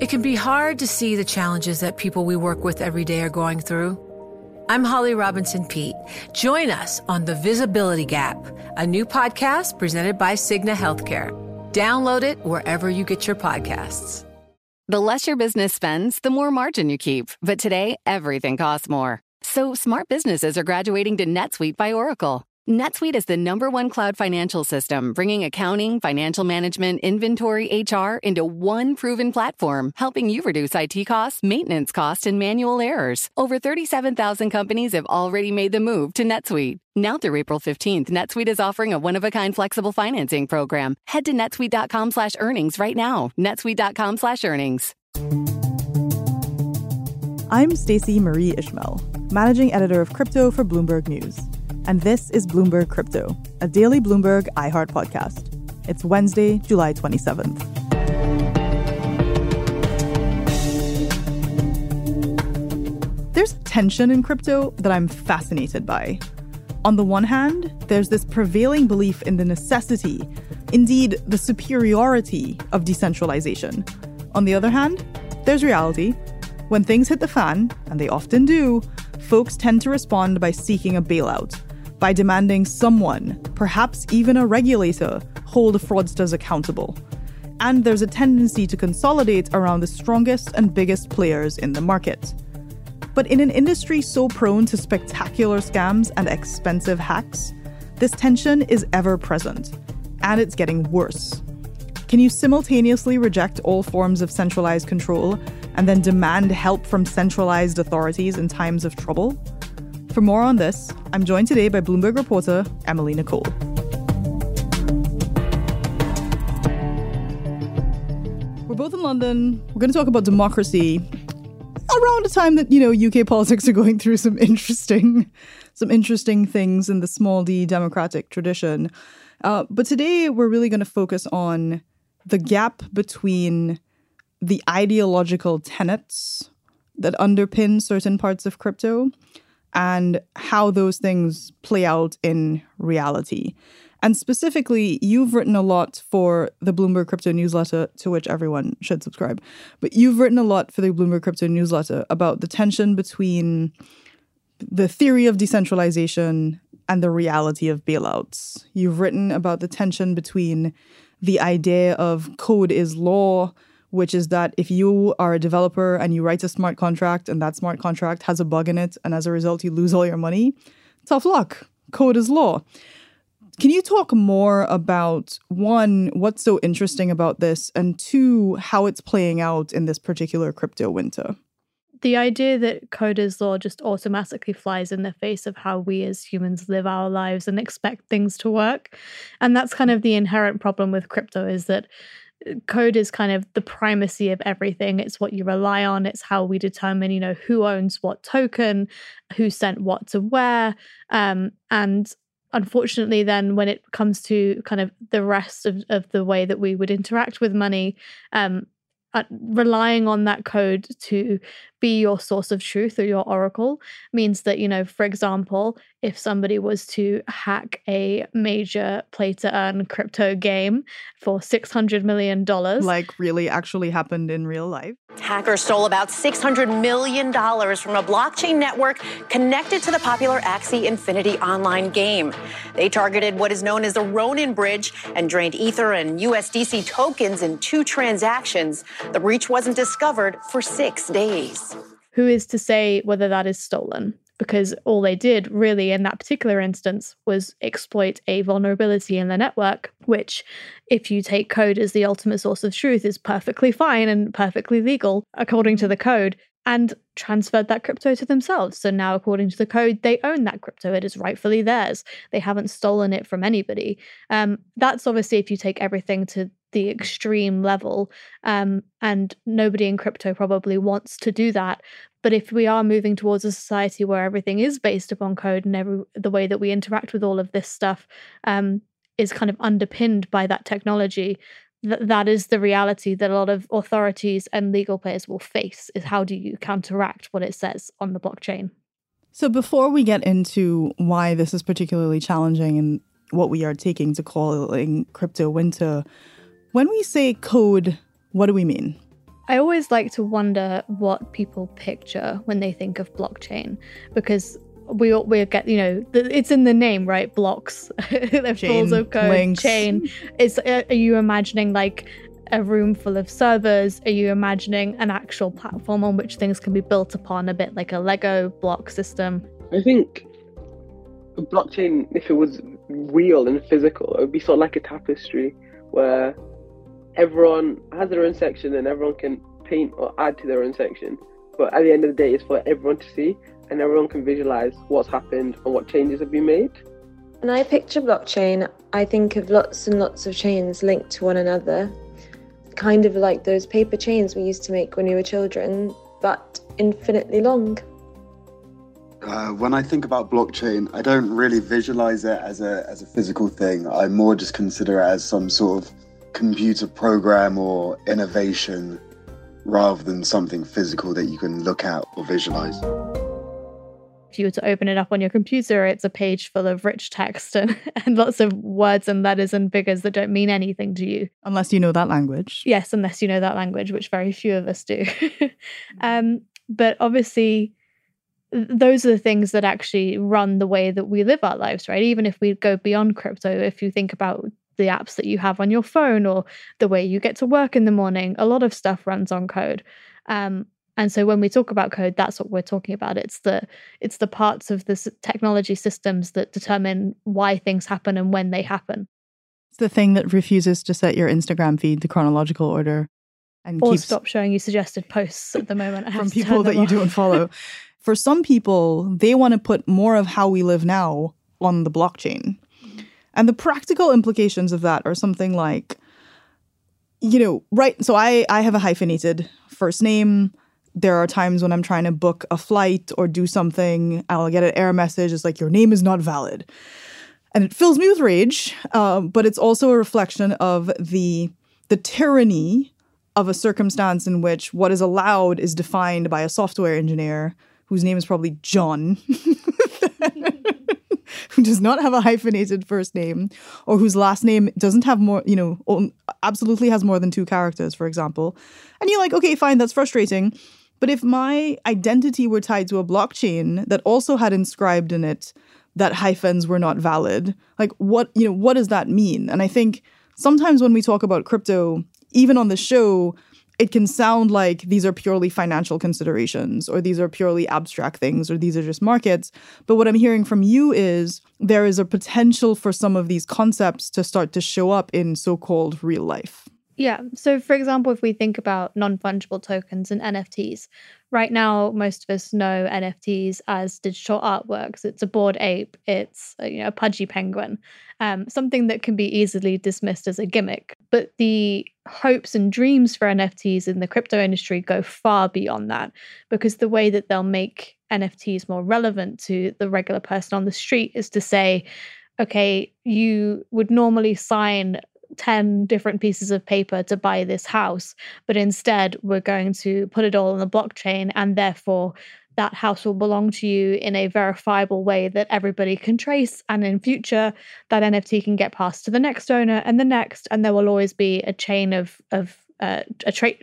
It can be hard to see the challenges that people we work with every day are going through. I'm Holly Robinson Peete. Join us on The Visibility Gap, a new podcast presented by Cigna Healthcare. Download it wherever you get your podcasts. The less your business spends, the more margin you keep. But today, everything costs more. So smart businesses are graduating to NetSuite by Oracle. NetSuite is the #1 cloud financial system, bringing accounting, financial management, inventory, HR into one proven platform, helping you reduce IT costs, maintenance costs, and manual errors. Over 37,000 companies have already made the move to NetSuite. Now through April 15th, NetSuite is offering a one-of-a-kind flexible financing program. Head to netsuite.com/earnings right now. netsuite.com/earnings. I'm Stacey Marie Ishmael, managing editor of crypto for Bloomberg News. And this is Bloomberg Crypto, a daily Bloomberg iHeart podcast. It's Wednesday, July 27th. There's tension in crypto that I'm fascinated by. On the one hand, there's this prevailing belief in the necessity, indeed, the superiority of decentralization. On the other hand, there's reality. When things hit the fan, and they often do, folks tend to respond by seeking a bailout, by demanding someone, perhaps even a regulator, hold fraudsters accountable. And there's a tendency to consolidate around the strongest and biggest players in the market. But in an industry so prone to spectacular scams and expensive hacks, this tension is ever present, and it's getting worse. Can you simultaneously reject all forms of centralized control and then demand help from centralized authorities in times of trouble? For more on this, I'm joined today by Bloomberg reporter Emily Nicolle. We're both in London. We're going to talk about democracy around a time that, UK politics are going through some interesting things in the small d democratic tradition. But today we're really going to focus on the gap between the ideological tenets that underpin certain parts of crypto and how those things play out in reality. And specifically, you've written a lot for the Bloomberg Crypto newsletter, to which everyone should subscribe. But you've written a lot for the Bloomberg Crypto newsletter about the tension between the theory of decentralization and the reality of bailouts. You've written about the tension between the idea of code is law, which is that if you are a developer and you write a smart contract and that smart contract has a bug in it and as a result you lose all your money, tough luck. Code is law. Can you talk more about, one, what's so interesting about this, and two, how it's playing out in this particular crypto winter? The idea that code is law just automatically flies in the face of how we as humans live our lives and expect things to work. And that's kind of the inherent problem with crypto, is that code is kind of the primacy of everything. It's what you rely on. It's how we determine, who owns what token, who sent what to where. And unfortunately, then when it comes to kind of the rest of the way that we would interact with money, relying on that code to be your source of truth or your oracle means that, for example, if somebody was to hack a major play-to-earn crypto game for $600 million. Like really actually happened in real life. Hackers stole about $600 million from a blockchain network connected to the popular Axie Infinity online game. They targeted what is known as the Ronin Bridge and drained Ether and USDC tokens in two transactions. The breach wasn't discovered for 6 days. Who is to say whether that is stolen? Because all they did really in that particular instance was exploit a vulnerability in the network, which, if you take code as the ultimate source of truth, is perfectly fine and perfectly legal according to the code, and transferred that crypto to themselves. So now, according to the code, they own that crypto. It is rightfully theirs. They haven't stolen it from anybody. That's obviously if you take everything to the extreme level, and nobody in crypto probably wants to do that. But if we are moving towards a society where everything is based upon code and the way that we interact with all of this stuff is kind of underpinned by that technology, that is the reality that a lot of authorities and legal players will face, is how do you counteract what it says on the blockchain? So before we get into why this is particularly challenging and what we are taking to calling crypto winter, when we say code, what do we mean? I always like to wonder what people picture when they think of blockchain, because we get, you know, it's in the name, right? Blocks, chain, of code, links. Chain. It's, are you imagining like a room full of servers? Are you imagining an actual platform on which things can be built upon, a bit like a Lego block system? I think blockchain, if it was real and physical, it would be sort of like a tapestry where everyone has their own section and everyone can paint or add to their own section. But at the end of the day, it's for everyone to see and everyone can visualize what's happened and what changes have been made. When I picture blockchain, I think of lots and lots of chains linked to one another, kind of like those paper chains we used to make when we were children, but infinitely long. When I think about blockchain, I don't really visualize it as a physical thing. I more just consider it as some sort of computer program or innovation rather than something physical that you can look at or visualize. If you were to open it up on your computer, it's a page full of rich text and lots of words and letters and figures that don't mean anything to you. Unless you know that language. Yes, unless you know that language, which very few of us do. But obviously, those are the things that actually run the way that we live our lives, right? Even if we go beyond crypto, if you think about the apps that you have on your phone or the way you get to work in the morning, a lot of stuff runs on code. And so when we talk about code, that's what we're talking about. It's the parts of the technology systems that determine why things happen and when they happen. It's the thing that refuses to set your Instagram feed to chronological order. And or keeps stop showing you suggested posts at the moment. From people that you don't follow. For some people, they want to put more of how we live now on the blockchain. And the practical implications of that are something like, you know, right, so I have a hyphenated first name. There are times when I'm trying to book a flight or do something, I'll get an error message. It's like, your name is not valid. And it fills me with rage, but it's also a reflection of the tyranny of a circumstance in which what is allowed is defined by a software engineer whose name is probably John, who does not have a hyphenated first name, or whose last name doesn't have more, you know, absolutely has more than two characters, for example. And you're like, okay, fine, that's frustrating. But if my identity were tied to a blockchain that also had inscribed in it that hyphens were not valid, like what does that mean? And I think sometimes when we talk about crypto, even on the show, it can sound like these are purely financial considerations, or these are purely abstract things, or these are just markets. But what I'm hearing from you is there is a potential for some of these concepts to start to show up in so-called real life. Yeah. So, for example, if we think about non-fungible tokens and NFTs, right now, most of us know NFTs as digital artworks. It's a Bored Ape. It's a pudgy penguin, something that can be easily dismissed as a gimmick. But the hopes and dreams for NFTs in the crypto industry go far beyond that, because the way that they'll make NFTs more relevant to the regular person on the street is to say, okay, you would normally sign 10 different pieces of paper to buy this house, but instead we're going to put it all on the blockchain, and therefore that house will belong to you in a verifiable way that everybody can trace, and in future that NFT can get passed to the next owner and the next, and there will always be a chain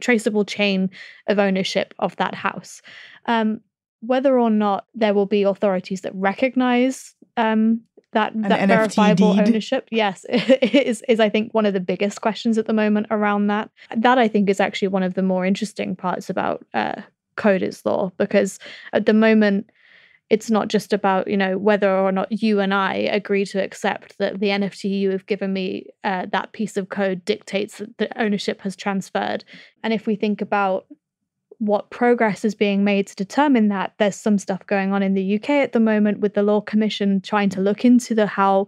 traceable chain of ownership of that house. Whether or not there will be authorities that recognize that verifiable ownership, yes, is I think one of the biggest questions at the moment around that. That I think is actually one of the more interesting parts about coders law, because at the moment it's not just about whether or not you and I agree to accept that the NFT you have given me, that piece of code dictates that the ownership has transferred. And if we think about what progress is being made to determine that, there's some stuff going on in the UK at the moment with the Law Commission trying to look into how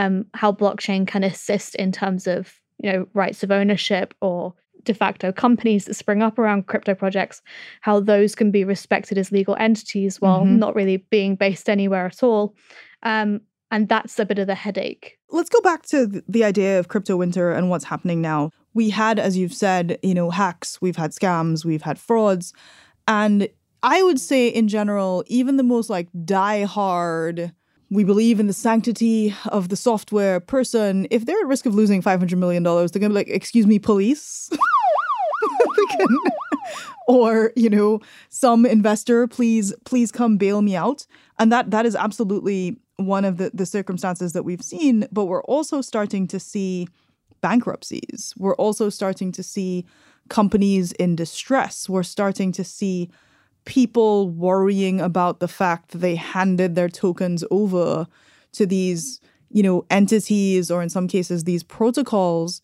blockchain can assist in terms of rights of ownership or de facto companies that spring up around crypto projects, how those can be respected as legal entities while not really being based anywhere at all. And that's a bit of the headache. Let's go back to the idea of crypto winter and what's happening now. We had, as you've said, hacks, we've had scams, we've had frauds. And I would say in general, even the most die-hard, we believe in the sanctity of the software person, if they're at risk of losing $500 million, they're going to be like, excuse me, police? or, you know, some investor, please come bail me out. And that is absolutely one of the circumstances that we've seen. But we're also starting to see bankruptcies. We're also starting to see companies in distress. We're starting to see people worrying about the fact that they handed their tokens over to these, you know, entities, or in some cases, these protocols,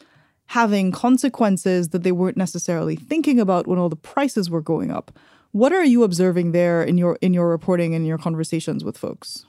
having consequences that they weren't necessarily thinking about when all the prices were going up. What are you observing there in your reporting and your conversations with folks?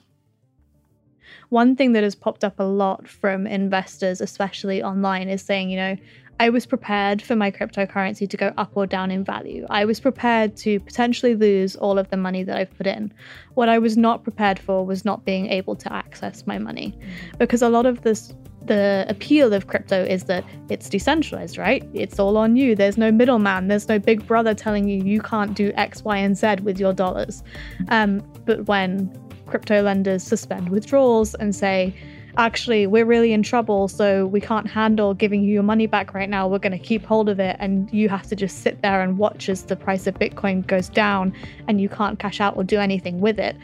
One thing that has popped up a lot from investors, especially online, is saying, you know, I was prepared for my cryptocurrency to go up or down in value. I was prepared to potentially lose all of the money that I've put in. What I was not prepared for was not being able to access my money. Because a lot of this, the appeal of crypto is that it's decentralized, right? It's all on you. There's no middleman. There's no big brother telling you you can't do X, Y, and Z with your dollars. But when crypto lenders suspend withdrawals and say, actually, we're really in trouble, so we can't handle giving you your money back right now. We're going to keep hold of it, and you have to just sit there and watch as the price of Bitcoin goes down, and you can't cash out or do anything with it.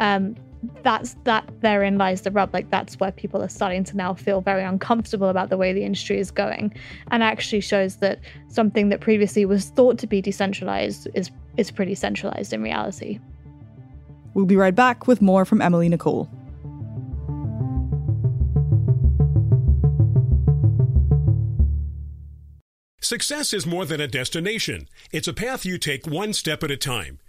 Therein lies the rub. Like, that's where people are starting to now feel very uncomfortable about the way the industry is going, and actually shows that something that previously was thought to be decentralized is pretty centralized in reality. We'll be right back with more from Emily Nicolle. Success is more than a destination. It's a path you take one step at a time.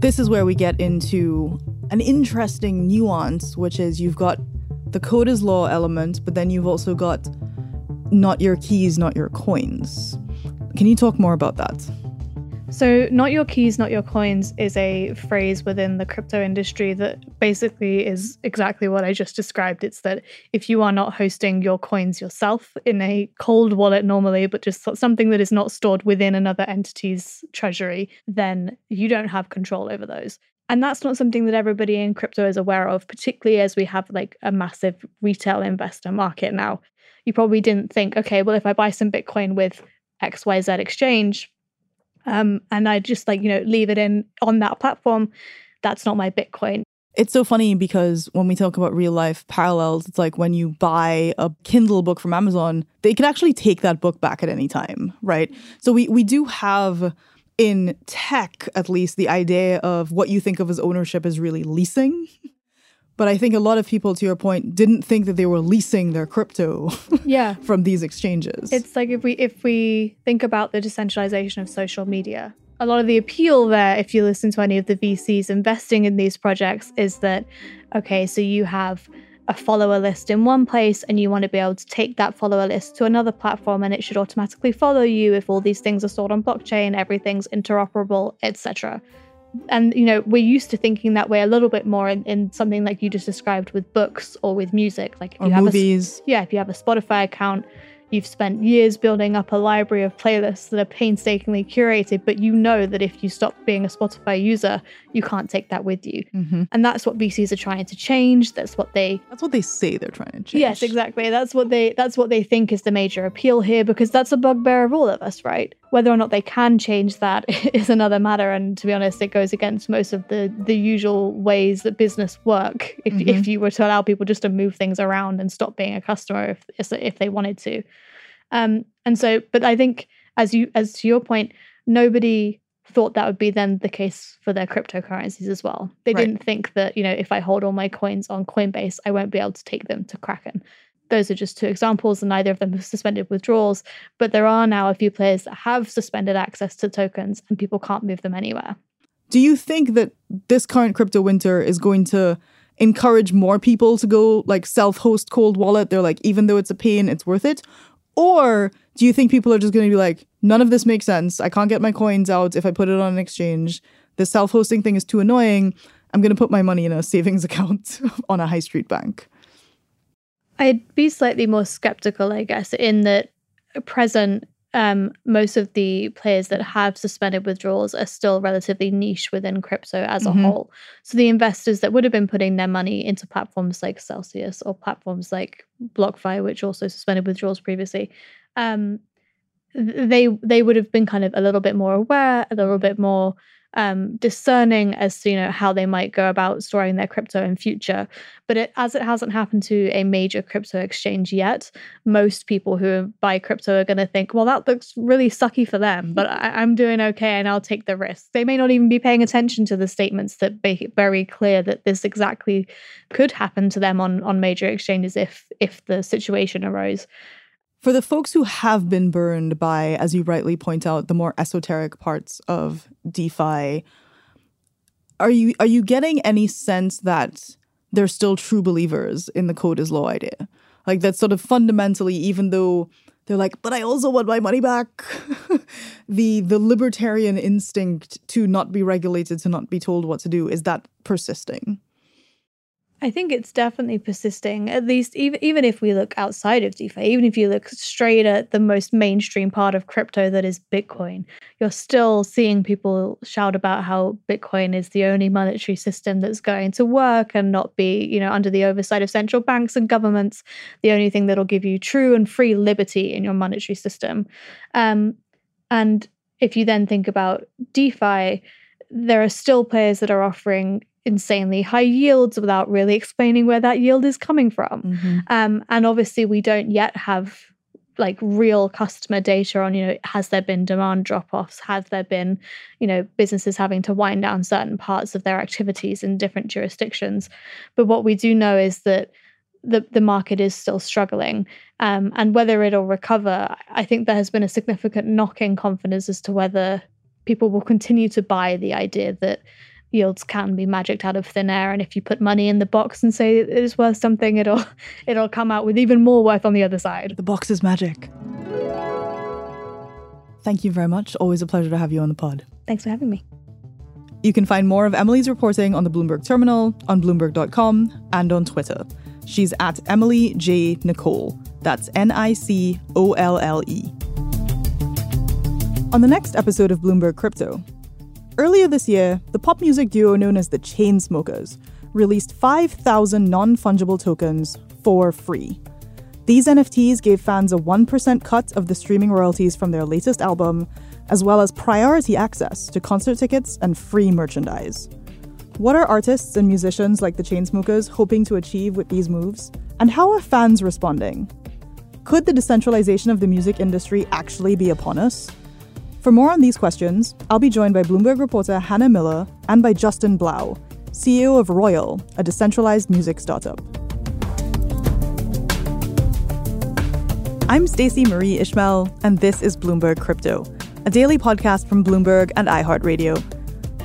This is where we get into an interesting nuance, which is you've got the code is law element, but then you've also got not your keys, not your coins. Can you talk more about that? So not your keys, not your coins is a phrase within the crypto industry that basically is exactly what I just described. It's that if you are not hosting your coins yourself in a cold wallet normally, but just something that is not stored within another entity's treasury, then you don't have control over those. And that's not something that everybody in crypto is aware of, particularly as we have like a massive retail investor market now. You probably didn't think, okay, well, if I buy some Bitcoin with XYZ exchange, and I just like, you know, leave it in on that platform, that's not my Bitcoin. It's so funny because when we talk about real life parallels, it's like when you buy a Kindle book from Amazon, they can actually take that book back at any time, right? So we do have in tech, at least, the idea of what you think of as ownership is really leasing. But I think a lot of people, to your point, didn't think that they were leasing their crypto from these exchanges. It's like if we think about the decentralization of social media, a lot of the appeal there, if you listen to any of the VCs investing in these projects, is that, okay, so you have a follower list in one place and you want to be able to take that follower list to another platform and it should automatically follow you if all these things are stored on blockchain, everything's interoperable, etc. And, you know, we're used to thinking that way a little bit more in something like you just described with books or with music. Like if you have movies. If you have a Spotify account, You've spent years building up a library of playlists that are painstakingly curated, but you know that if you stop being a Spotify user, you can't take that with you. Mm-hmm. And that's what VCs are trying to change. That's what they say they're trying to change. Yes, exactly. That's what they think is the major appeal here, because that's a bugbear of all of us, right? Whether or not they can change that is another matter. And to be honest, it goes against most of the usual ways that business work. If you were to allow people just to move things around and stop being a customer if they wanted to. But I think as to your point, nobody thought that would be then the case for their cryptocurrencies as well. They Right. didn't think that, if I hold all my coins on Coinbase, I won't be able to take them to Kraken. Those are just two examples, and neither of them have suspended withdrawals. But there are now a few players that have suspended access to tokens, and people can't move them anywhere. Do you think that this current crypto winter is going to encourage more people to go self-host cold wallet? They're like, even though it's a pain, it's worth it. Or do you think people are just going to be like, none of this makes sense. I can't get my coins out if I put it on an exchange. The self-hosting thing is too annoying. I'm going to put my money in a savings account on a high street bank. I'd be slightly more skeptical, I guess, in that present, most of the players that have suspended withdrawals are still relatively niche within crypto as a whole. So the investors that would have been putting their money into platforms like Celsius or platforms like BlockFi, which also suspended withdrawals previously, they would have been kind of a little bit more aware, a little bit more discerning as to how they might go about storing their crypto in future. But as it hasn't happened to a major crypto exchange yet, most people who buy crypto are going to think, well, that looks really sucky for them, but I'm doing okay and I'll take the risk. They may not even be paying attention to the statements that make it very clear that this exactly could happen to them on major exchanges if the situation arose. For the folks who have been burned by, as you rightly point out, the more esoteric parts of DeFi, are you getting any sense that they're still true believers in the code is law idea? Like that sort of fundamentally, even though they're like, but I also want my money back, the libertarian instinct to not be regulated, to not be told what to do, is that persisting? I think it's definitely persisting, at least even if we look outside of DeFi, even if you look straight at the most mainstream part of crypto that is Bitcoin, you're still seeing people shout about how Bitcoin is the only monetary system that's going to work and not be, under the oversight of central banks and governments, the only thing that'll give you true and free liberty in your monetary system. And if you then think about DeFi, there are still players that are offering insanely high yields without really explaining where that yield is coming from. And obviously we don't yet have real customer data on, has there been demand drop-offs? Has there been, businesses having to wind down certain parts of their activities in different jurisdictions? But what we do know is that the market is still struggling. And whether it'll recover, I think there has been a significant knock in confidence as to whether people will continue to buy the idea that yields can be magicked out of thin air, and if you put money in the box and say it is worth something, it'll come out with even more worth on the other side. The box is magic. Thank you very much. Always a pleasure to have you on the pod. Thanks for having me. You can find more of Emily's reporting on the Bloomberg Terminal, on Bloomberg.com, and on Twitter. She's at Emily J. Nicolle. That's Nicolle. On the next episode of Bloomberg Crypto... Earlier this year, the pop music duo known as the Chainsmokers released 5,000 non-fungible tokens for free. These NFTs gave fans a 1% cut of the streaming royalties from their latest album, as well as priority access to concert tickets and free merchandise. What are artists and musicians like the Chainsmokers hoping to achieve with these moves? And how are fans responding? Could the decentralization of the music industry actually be upon us? For more on these questions, I'll be joined by Bloomberg reporter Hannah Miller and by Justin Blau, CEO of Royal, a decentralized music startup. I'm Stacey Marie Ishmael, and this is Bloomberg Crypto, a daily podcast from Bloomberg and iHeartRadio.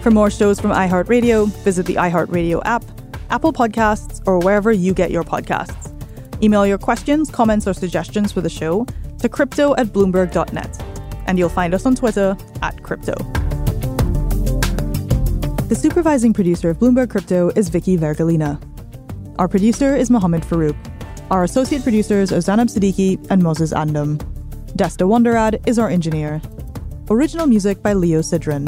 For more shows from iHeartRadio, visit the iHeartRadio app, Apple Podcasts, or wherever you get your podcasts. Email your questions, comments, or suggestions for the show to crypto@bloomberg.net. And you'll find us on Twitter @Crypto. The supervising producer of Bloomberg Crypto is Vicky Vergalina. Our producer is Mohamed Farooq. Our associate producers are Zanab Siddiqui and Moses Andam. Desta Wanderad is our engineer. Original music by Leo Sidran.